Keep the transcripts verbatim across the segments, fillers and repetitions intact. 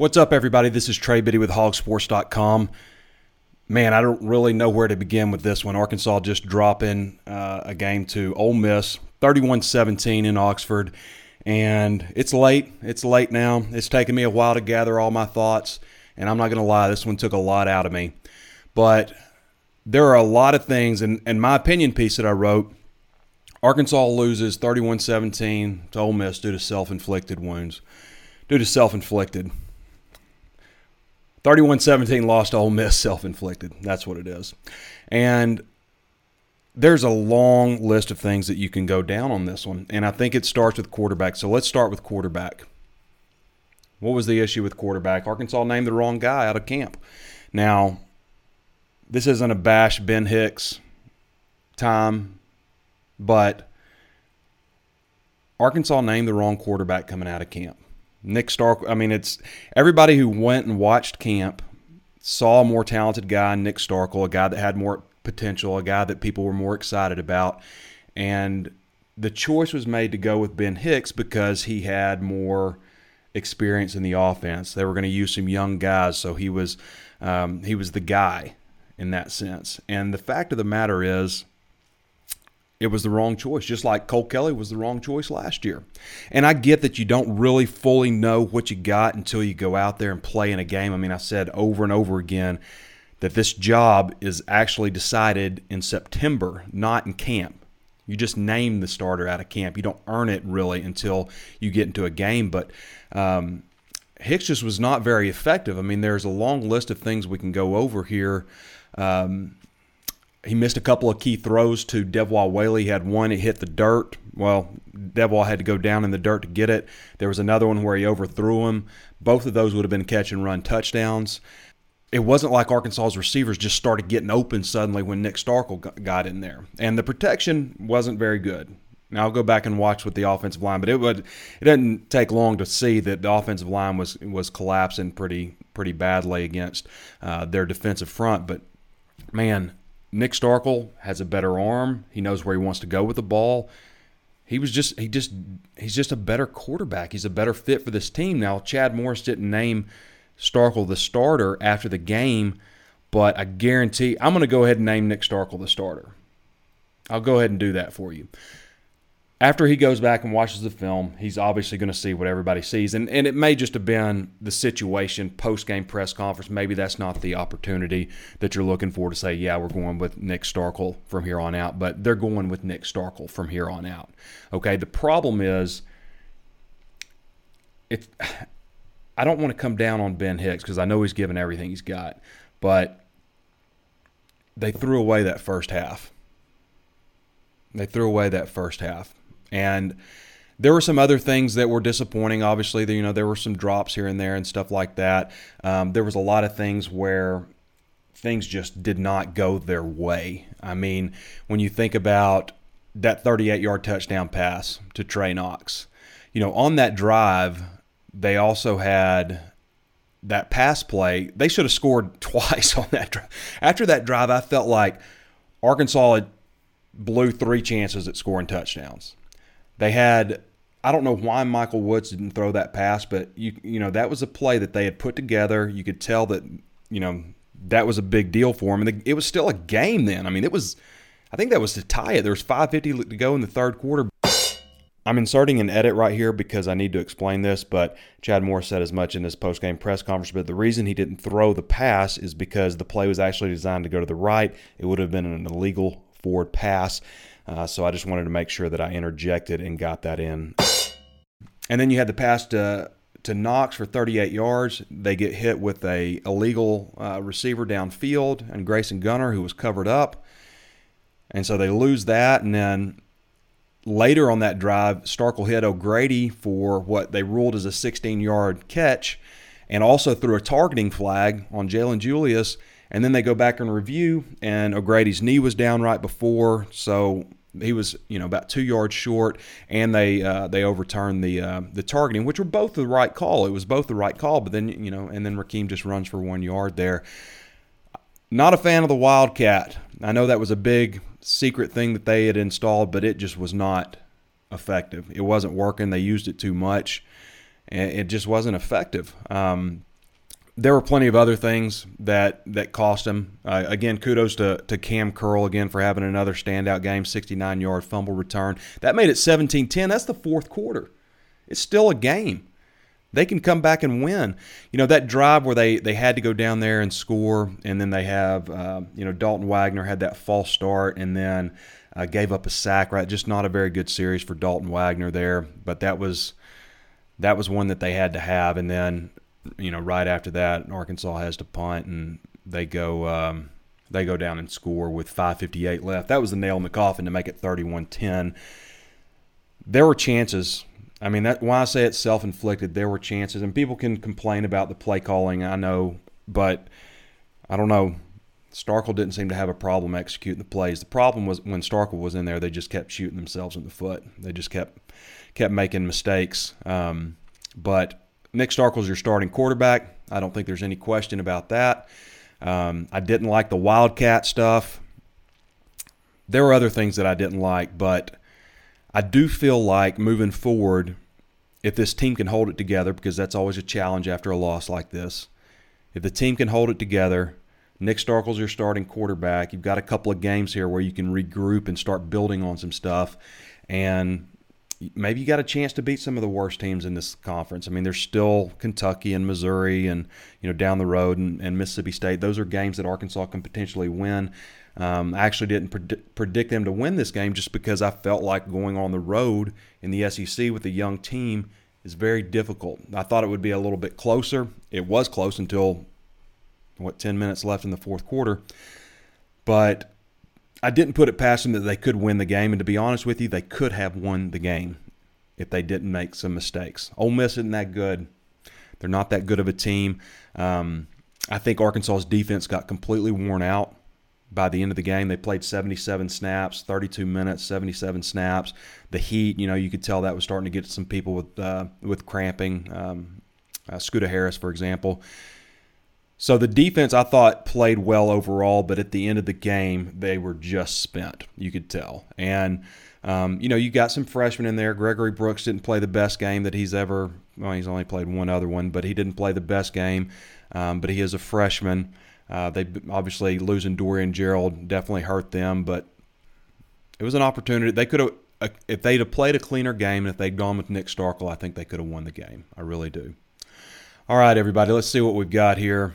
What's up, everybody? This is Trey Biddy with hog sports dot com. Man, I don't really know where to begin with this one. Arkansas just dropping uh, a game to Ole Miss, thirty-one seventeen in Oxford. And it's late. It's late now. It's taken me a while to gather all my thoughts. And I'm not going to lie, this one took a lot out of me. But there are a lot of things, and, and my opinion piece that I wrote, Arkansas loses thirty-one seventeen to Ole Miss due to self-inflicted wounds. Due to self-inflicted. thirty-one seventeen loss to Ole Miss, self-inflicted. That's what it is. And there's a long list of things that you can go down on this one, and I think it starts with quarterback. So let's start with quarterback. What was the issue with quarterback? Arkansas named the wrong guy out of camp. Now, this isn't a bash Ben Hicks time, but Arkansas named the wrong quarterback coming out of camp. Nick Starkel, I mean, it's everybody who went and watched camp saw a more talented guy, Nick Starkel, a guy that had more potential, a guy that people were more excited about. And the choice was made to go with Ben Hicks because he had more experience in the offense. They were going to use some young guys, so he was um, he was the guy in that sense. And the fact of the matter is, it was the wrong choice, just like Cole Kelly was the wrong choice last year. And I get that you don't really fully know what you got until you go out there and play in a game. I mean, I said over and over again that this job is actually decided in September, not in camp. You just name the starter out of camp. You don't earn it really until you get into a game. But um, Hicks just was not very effective. I mean, there's a long list of things we can go over here. Um He missed a couple of key throws to Devwan Whaley. He had one, it hit the dirt. Well, Devwan had to go down in the dirt to get it. There was another one where he overthrew him. Both of those would have been catch and run touchdowns. It wasn't like Arkansas's receivers just started getting open suddenly when Nick Starkel got in there. And the protection wasn't very good. Now, I'll go back and watch with the offensive line, but it would it didn't take long to see that the offensive line was was collapsing pretty pretty badly against uh, their defensive front. But, man, Nick Starkel has a better arm. He knows where he wants to go with the ball. He was just he just he's just a better quarterback. He's a better fit for this team. Now, Chad Morris didn't name Starkel the starter after the game, but I guarantee I'm going to go ahead and name Nick Starkel the starter. I'll go ahead and do that for you. After he goes back and watches the film, he's obviously going to see what everybody sees. And, and it may just have been the situation post-game press conference. Maybe that's not the opportunity that you're looking for to say, yeah, we're going with Nick Starkel from here on out. But they're going with Nick Starkel from here on out. Okay, the problem is, it, I don't want to come down on Ben Hicks because I know he's given everything he's got. But they threw away that first half. They threw away that first half. And there were some other things that were disappointing, obviously. You know, there were some drops here and there and stuff like that. Um, there was a lot of things where things just did not go their way. I mean, when you think about that thirty-eight-yard touchdown pass to Trey Knox, you know, on that drive, they also had that pass play. They should have scored twice on that drive. After that drive, I felt like Arkansas had blew three chances at scoring touchdowns. They had, I don't know why Michael Woods didn't throw that pass, but you you know that was a play that they had put together. You could tell that, you know, that was a big deal for him, and it was still a game then. I mean, it was, I think that was to tie it. There was five fifty to go in the third quarter. I'm inserting an edit right here because I need to explain this, but Chad Morris said as much in his post-game press conference, but the reason he didn't throw the pass is because the play was actually designed to go to the right. It would have been an illegal forward pass. Uh, so I just wanted to make sure that I interjected and got that in. And then you had the pass to, to Knox for thirty-eight yards. They get hit with a illegal uh, receiver downfield and Grayson Gunner, who was covered up. And so they lose that. And then later on that drive, Starkel hit O'Grady for what they ruled as a sixteen-yard catch and also threw a targeting flag on Jalen Julius. And then they go back and review, and O'Grady's knee was down right before, so he was, you know, about two yards short. And they uh, they overturned the uh, the targeting, which were both the right call. It was both the right call, but then you know, and then Rakeem just runs for one yard there. Not a fan of the Wildcat. I know that was a big secret thing that they had installed, but it just was not effective. It wasn't working. They used it too much. It just wasn't effective. Um, there were plenty of other things that that cost him. Uh, again, kudos to, to Cam Curl again for having another standout game, sixty-nine yard fumble return. That made it seventeen ten. That's the fourth quarter. It's still a game. They can come back and win. You know, that drive where they, they had to go down there and score, and then they have, uh, you know, Dalton Wagner had that false start and then uh, gave up a sack, right? Just not a very good series for Dalton Wagner there, but that was that was one that they had to have. And then, you know, right after that, Arkansas has to punt, and they go um, they go down and score with five fifty-eight left. That was the nail in the coffin to make it thirty-one ten. There were chances. I mean, that why I say it's self-inflicted, there were chances. And people can complain about the play calling, I know. But I don't know. Starkel didn't seem to have a problem executing the plays. The problem was when Starkel was in there, they just kept shooting themselves in the foot. They just kept kept making mistakes. Um, but Nick Starkel's your starting quarterback. I don't think there's any question about that. Um, I didn't like the Wildcat stuff. There were other things that I didn't like, but I do feel like moving forward, if this team can hold it together, because that's always a challenge after a loss like this, if the team can hold it together, Nick Starkel's your starting quarterback. You've got a couple of games here where you can regroup and start building on some stuff, and maybe you got a chance to beat some of the worst teams in this conference. I mean, there's still Kentucky and Missouri and, you know, down the road and, and Mississippi State. Those are games that Arkansas can potentially win. Um, I actually didn't pred- predict them to win this game just because I felt like going on the road in the S E C with a young team is very difficult. I thought it would be a little bit closer. It was close until, what, ten minutes left in the fourth quarter. But I didn't put it past them that they could win the game. And to be honest with you, they could have won the game if they didn't make some mistakes. Ole Miss isn't that good. They're not that good of a team. Um, I think Arkansas's defense got completely worn out. By the end of the game, they played seventy-seven snaps, thirty-two minutes, seventy-seven snaps. The heat, you know, you could tell that was starting to get some people with uh, with cramping. Um, uh, Scooter Harris, for example. So the defense, I thought, played well overall, but at the end of the game, they were just spent. You could tell. And, um, you know, you got some freshmen in there. Gregory Brooks didn't play the best game that he's ever – well, he's only played one other one, but he didn't play the best game. Um, but he is a freshman. Uh, they obviously losing Dorian Gerald definitely hurt them, but it was an opportunity. They could have, if they'd have played a cleaner game and if they'd gone with Nick Starkel, I think they could have won the game. I really do. All right, everybody, let's see what we've got here.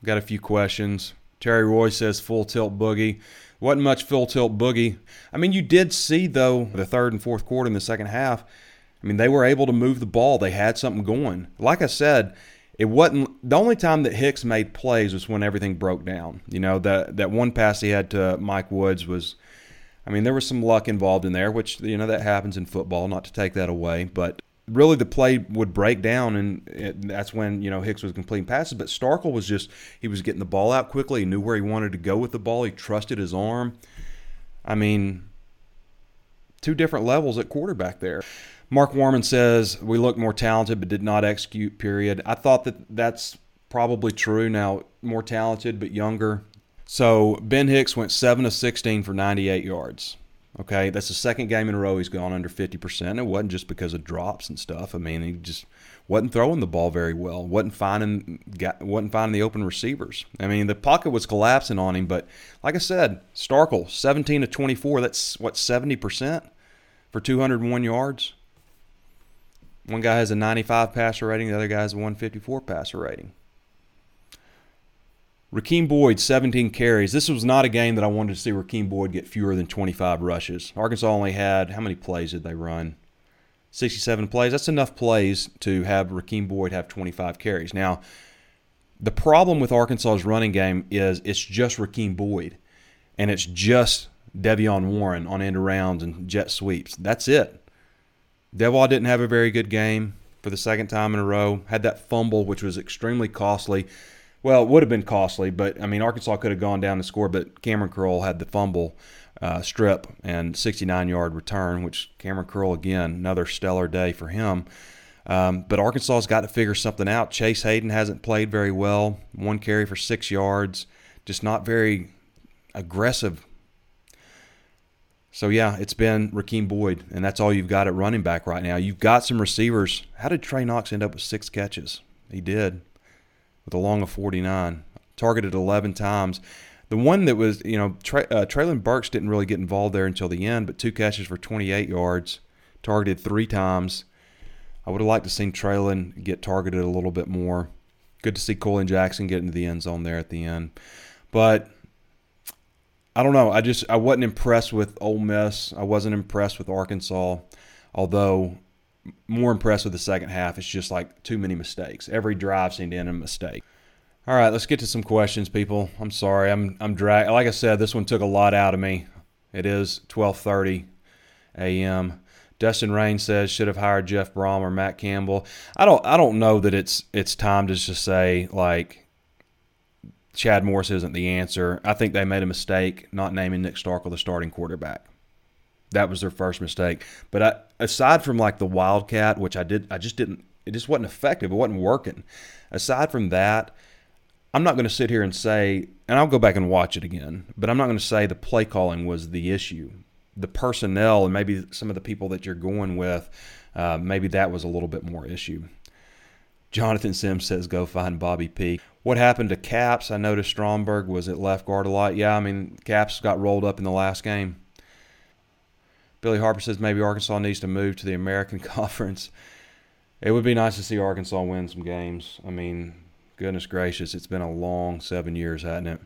We've got a few questions. Terry Roy says full tilt boogie. Wasn't much full tilt boogie. I mean, you did see, though, the third and fourth quarter in the second half. I mean, they were able to move the ball. They had something going. Like I said, it wasn't the only time that Hicks made plays was when everything broke down. You know, that that one pass he had to Mike Woods was, I mean, there was some luck involved in there, which, you know, that happens in football, not to take that away. But really the play would break down, and it, that's when, you know, Hicks was completing passes. But Starkel was just, he was getting the ball out quickly. He knew where he wanted to go with the ball. He trusted his arm. I mean, two different levels at quarterback there. Mark Warman says, we look more talented but did not execute, period. I thought that that's probably true. Now, more talented but younger. So, Ben Hicks went seven of sixteen for ninety-eight yards. Okay, that's the second game in a row he's gone under fifty percent. It wasn't just because of drops and stuff. I mean, he just wasn't throwing the ball very well, wasn't finding got, wasn't finding the open receivers. I mean, the pocket was collapsing on him, but like I said, Starkel, seventeen of twenty-four, that's, what, seventy percent for two hundred one yards? One guy has a ninety-five passer rating. The other guy has a one fifty-four passer rating. Rakeem Boyd, seventeen carries. This was not a game that I wanted to see Rakeem Boyd get fewer than twenty-five rushes. Arkansas only had, how many plays did they run? sixty-seven plays. That's enough plays to have Rakeem Boyd have twenty-five carries. Now, the problem with Arkansas's running game is it's just Rakeem Boyd, and it's just De'Vion Warren on end arounds and jet sweeps. That's it. Devwan didn't have a very good game for the second time in a row. Had that fumble, which was extremely costly. Well, it would have been costly, but, I mean, Arkansas could have gone down and scored, but Cameron Curl had the fumble uh, strip and sixty-nine yard return, which Cameron Curl, again, another stellar day for him. Um, but Arkansas's got to figure something out. Chase Hayden hasn't played very well. One carry for six yards. Just not very aggressive. So, yeah, it's been Rakeem Boyd, and that's all you've got at running back right now. You've got some receivers. How did Trey Knox end up with six catches? He did. with a long of forty-nine, targeted eleven times. The one that was, you know, Tra- uh, Traylon Burks didn't really get involved there until the end, but two catches for twenty-eight yards, targeted three times. I would have liked to see Traylon get targeted a little bit more. Good to see Colin Jackson get into the end zone there at the end. But I don't know. I just I wasn't impressed with Ole Miss. I wasn't impressed with Arkansas, although more impressed with the second half. It's just like too many mistakes. Every drive seemed to end in a mistake. All right, let's get to some questions, people. I'm sorry. I'm I'm drag. Like I said, this one took a lot out of me. It is twelve thirty a.m. Dustin Rain says should have hired Jeff Brom or Matt Campbell. I don't I don't know that it's it's time to just say like Chad Morris isn't the answer. I think they made a mistake not naming Nick Starkel the starting quarterback. That was their first mistake. But I, aside from like the Wildcat, which I did I just didn't it just wasn't effective. It wasn't working. Aside from that, I'm not going to sit here and say, and I'll go back and watch it again, but I'm not going to say the play calling was the issue. The personnel and maybe some of the people that you're going with, uh, maybe that was a little bit more issue. Jonathan Sims says, go find Bobby P. What happened to Caps? I noticed Stromberg was at left guard a lot. Yeah, I mean, Caps got rolled up in the last game. Billy Harper says maybe Arkansas needs to move to the American Conference. It would be nice to see Arkansas win some games. I mean, goodness gracious, it's been a long seven years, hasn't it?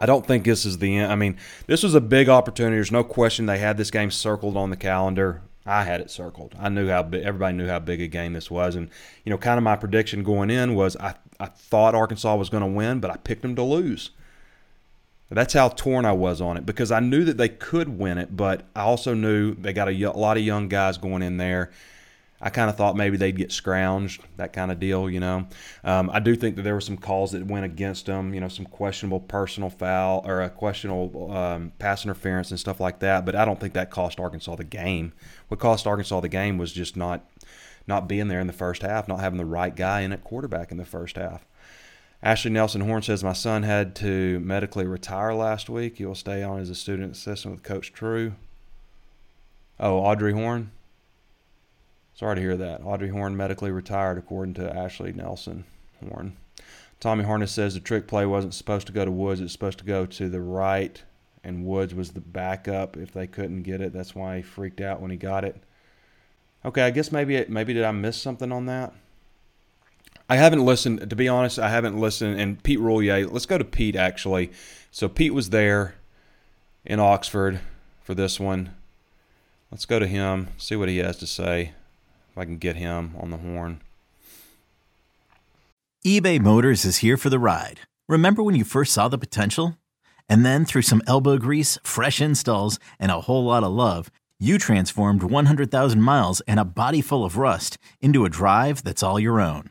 I don't think this is the end. I mean, this was a big opportunity. There's no question they had this game circled on the calendar. I had it circled. I knew how big, everybody knew how big a game this was. And, you know, kind of my prediction going in was I, I thought Arkansas was going to win, but I picked them to lose. That's how torn I was on it because I knew that they could win it, but I also knew they got a, a lot of young guys going in there. I kind of thought maybe they'd get scrounged, that kind of deal, you know. Um, I do think that there were some calls that went against them, you know, some questionable personal foul or a questionable um, pass interference and stuff like that. But I don't think that cost Arkansas the game. What cost Arkansas the game was just not not being there in the first half, not having the right guy in at quarterback in the first half. Ashley Nelson Horn says, my son had to medically retire last week. He will stay on as a student assistant with Coach True. Oh, Audrey Horn. Sorry to hear that. Audrey Horn medically retired, according to Ashley Nelson Horn. Tommy Harness says the trick play wasn't supposed to go to Woods. It was supposed to go to the right, and Woods was the backup if they couldn't get it. That's why he freaked out when he got it. Okay, I guess maybe it, maybe did I miss something on that? I haven't listened. To be honest, I haven't listened. And Pete Rouillet, let's go to Pete, actually. So Pete was there in Oxford for this one. Let's go to him, see what he has to say. I can get him on the horn. eBay Motors is here for the ride. Remember when you first saw the potential? And then through some elbow grease, fresh installs, and a whole lot of love, you transformed one hundred thousand miles and a body full of rust into a drive that's all your own.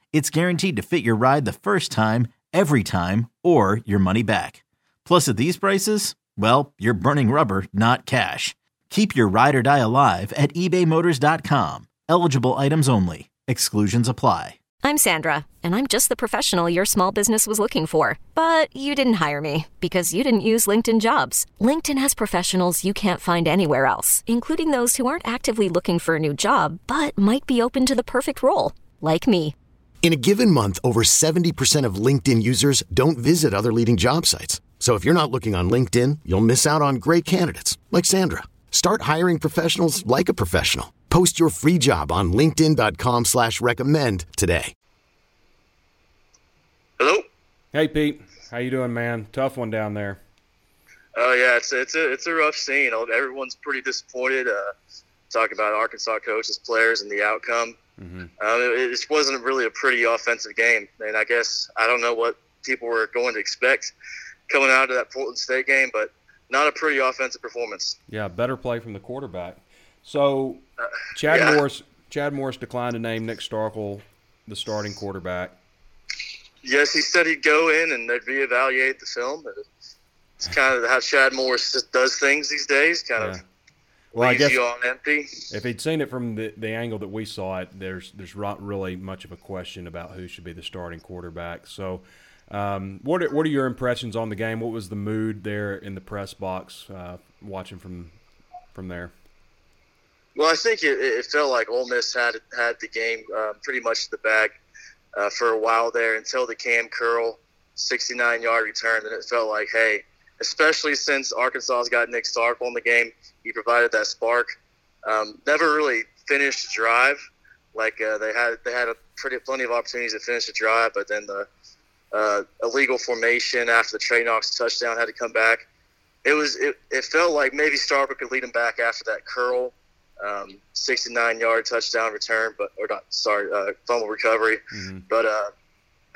it's guaranteed to fit your ride the first time, every time, or your money back. Plus at these prices, well, you're burning rubber, not cash. Keep your ride or die alive at ebay motors dot com. Eligible items only. Exclusions apply. I'm Sandra, and I'm just the professional your small business was looking for. But you didn't hire me because you didn't use LinkedIn Jobs. LinkedIn has professionals you can't find anywhere else, including those who aren't actively looking for a new job, but might be open to the perfect role, like me. In a given month, over seventy percent of LinkedIn users don't visit other leading job sites. So if you're not looking on LinkedIn, you'll miss out on great candidates like Sandra. Start hiring professionals like a professional. Post your free job on linkedin.com slash recommend today. Hello? Hey, Pete. How you doing, man? Tough one down there. Oh, uh, yeah, it's it's a, it's a rough scene. Everyone's pretty disappointed. Uh, talking about Arkansas coaches, players, and the outcome. Mm-hmm. Uh, it, it just wasn't really a pretty offensive game. And I guess I don't know what people were going to expect coming out of that Portland State game, but not a pretty offensive performance. Yeah, better play from the quarterback. So Chad uh, yeah. Morris Chad Morris declined to name Nick Starkel the starting quarterback. Yes, he said he'd go in and they'd reevaluate the film. It's kind of how Chad Morris does things these days, kind yeah. of well, leaves I guess you on empty. If he'd seen it from the, the angle that we saw it, there's there's not really much of a question about who should be the starting quarterback. So um, what, are, what are your impressions on the game? What was the mood there in the press box uh, watching from from there? Well, I think it, it felt like Ole Miss had had the game uh, pretty much in the bag uh, for a while there until the Cam Curl sixty-nine yard return. And it felt like, hey, especially since Arkansas's got Nick Starkel in the game, he provided that spark. Um, never really finished the drive. Like uh, they had they had a pretty plenty of opportunities to finish the drive, but then the uh, illegal formation after the Trey Knox touchdown had to come back. It was it, it felt like maybe Starkel could lead him back after that Curl. Um, sixty-nine yard touchdown return, but or not, sorry, uh, fumble recovery. Mm-hmm. But uh,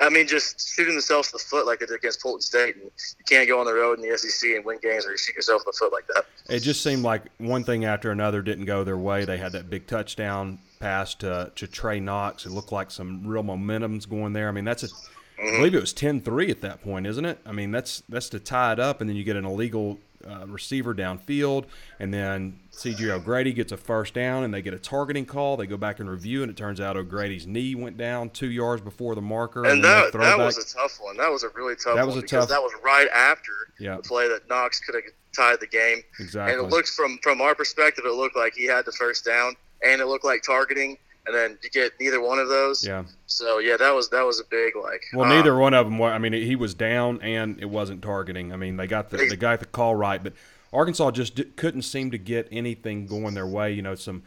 I mean, just shooting themselves in the foot like they did against Portland State, and you can't go on the road in the S E C and win games or you shoot yourself in the foot like that. It just seemed like one thing after another didn't go their way. They had that big touchdown pass to to Trey Knox. It looked like some real momentum's going there. I mean, that's a, mm-hmm. I believe it was ten three at that point, isn't it? I mean, that's that's to tie it up, and then you get an illegal uh, receiver downfield, and then C J O'Grady gets a first down, and they get a targeting call. They go back and review, and it turns out O'Grady's knee went down two yards before the marker. And, and that, that was a tough one. That was a really tough that was one a because tough... that was right after yeah. the play that Knox could have tied the game. Exactly. And it looks from, from our perspective, it looked like he had the first down, and it looked like targeting, and then you get neither one of those. Yeah. So, yeah, that was that was a big, like – Well, um, neither one of them – I mean, he was down, and it wasn't targeting. I mean, they got the, they got the call right, but – Arkansas just d- couldn't seem to get anything going their way. You know, some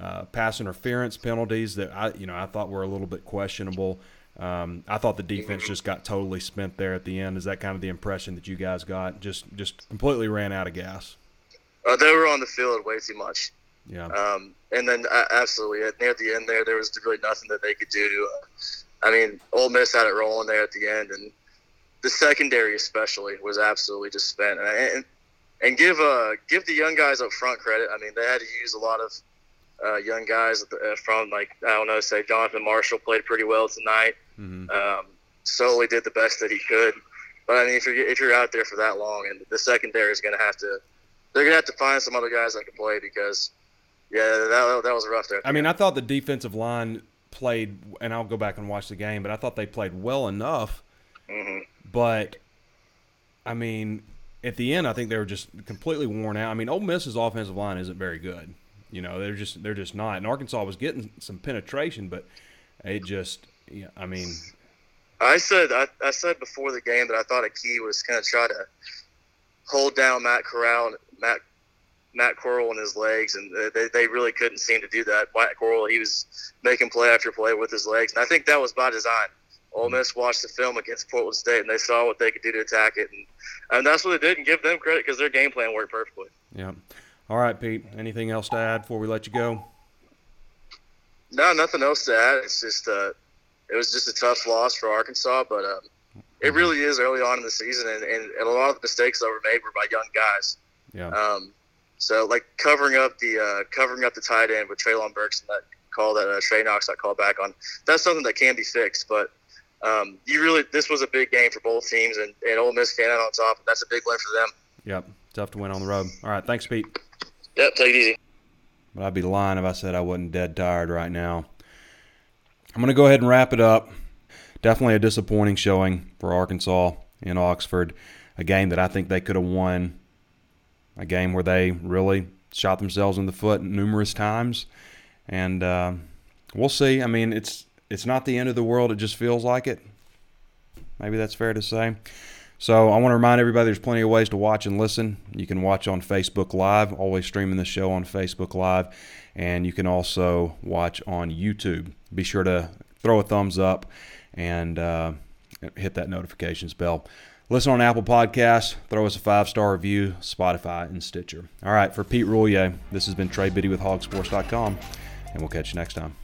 uh, pass interference penalties that I, you know, I thought were a little bit questionable. Um, I thought the defense just got totally spent there at the end. Is that kind of the impression that you guys got? Just, just completely ran out of gas. Uh, they were on the field way too much. Yeah. Um, and then uh, absolutely near the end there, there was really nothing that they could do to. Uh, I mean, Ole Miss had it rolling there at the end, and the secondary especially was absolutely just spent. And, and And give uh, give the young guys up front credit. I mean, they had to use a lot of uh, young guys from, like, I don't know, say Jonathan Marshall played pretty well tonight. Mm-hmm. Um, Soley did the best that he could. But, I mean, if you're, if you're out there for that long, and the secondary is going to have to – they're going to have to find some other guys that can play because, yeah, that, that was rough there. I mean, I thought the defensive line played – and I'll go back and watch the game, but I thought they played well enough. Mm-hmm. But, I mean – at the end, I think they were just completely worn out. I mean, Ole Miss's offensive line isn't very good. You know, they're just they're just not. And Arkansas was getting some penetration, but it just, yeah, I mean. I said I, I said before the game that I thought a key was kind of try to hold down Matt Corral and Matt Matt Corral and his legs, and they they really couldn't seem to do that. Matt Corral, he was making play after play with his legs, and I think that was by design. Ole Miss watched the film against Portland State, and they saw what they could do to attack it. And, and that's what they did, and give them credit because their game plan worked perfectly. Yeah. All right, Pete, anything else to add before we let you go? No, nothing else to add. It's just uh, it was just a tough loss for Arkansas, but um, it really is early on in the season, and, and, and a lot of the mistakes that were made were by young guys. Yeah. Um, so, like, covering up the uh, covering up the tight end with Traylon Burks and that call that uh, Trey Knox got called back on, that's something that can be fixed, but – Um, you really, this was a big game for both teams, and, and Ole Miss came out on top. And that's a big win for them. Yep, tough to win on the road. All right, thanks, Pete. Yep, take it easy. But I'd be lying if I said I wasn't dead tired right now. I'm going to go ahead and wrap it up. Definitely a disappointing showing for Arkansas in Oxford, a game that I think they could have won, a game where they really shot themselves in the foot numerous times. And uh, we'll see. I mean, it's – It's not the end of the world. It just feels like it. Maybe that's fair to say. So I want to remind everybody there's plenty of ways to watch and listen. You can watch on Facebook Live, always streaming the show on Facebook Live. And you can also watch on YouTube. Be sure to throw a thumbs up and uh, hit that notifications bell. Listen on Apple Podcasts. Throw us a five-star review, Spotify, and Stitcher. All right, for Pete Rouillet, this has been Trey Biddy with hog sports dot com, and we'll catch you next time.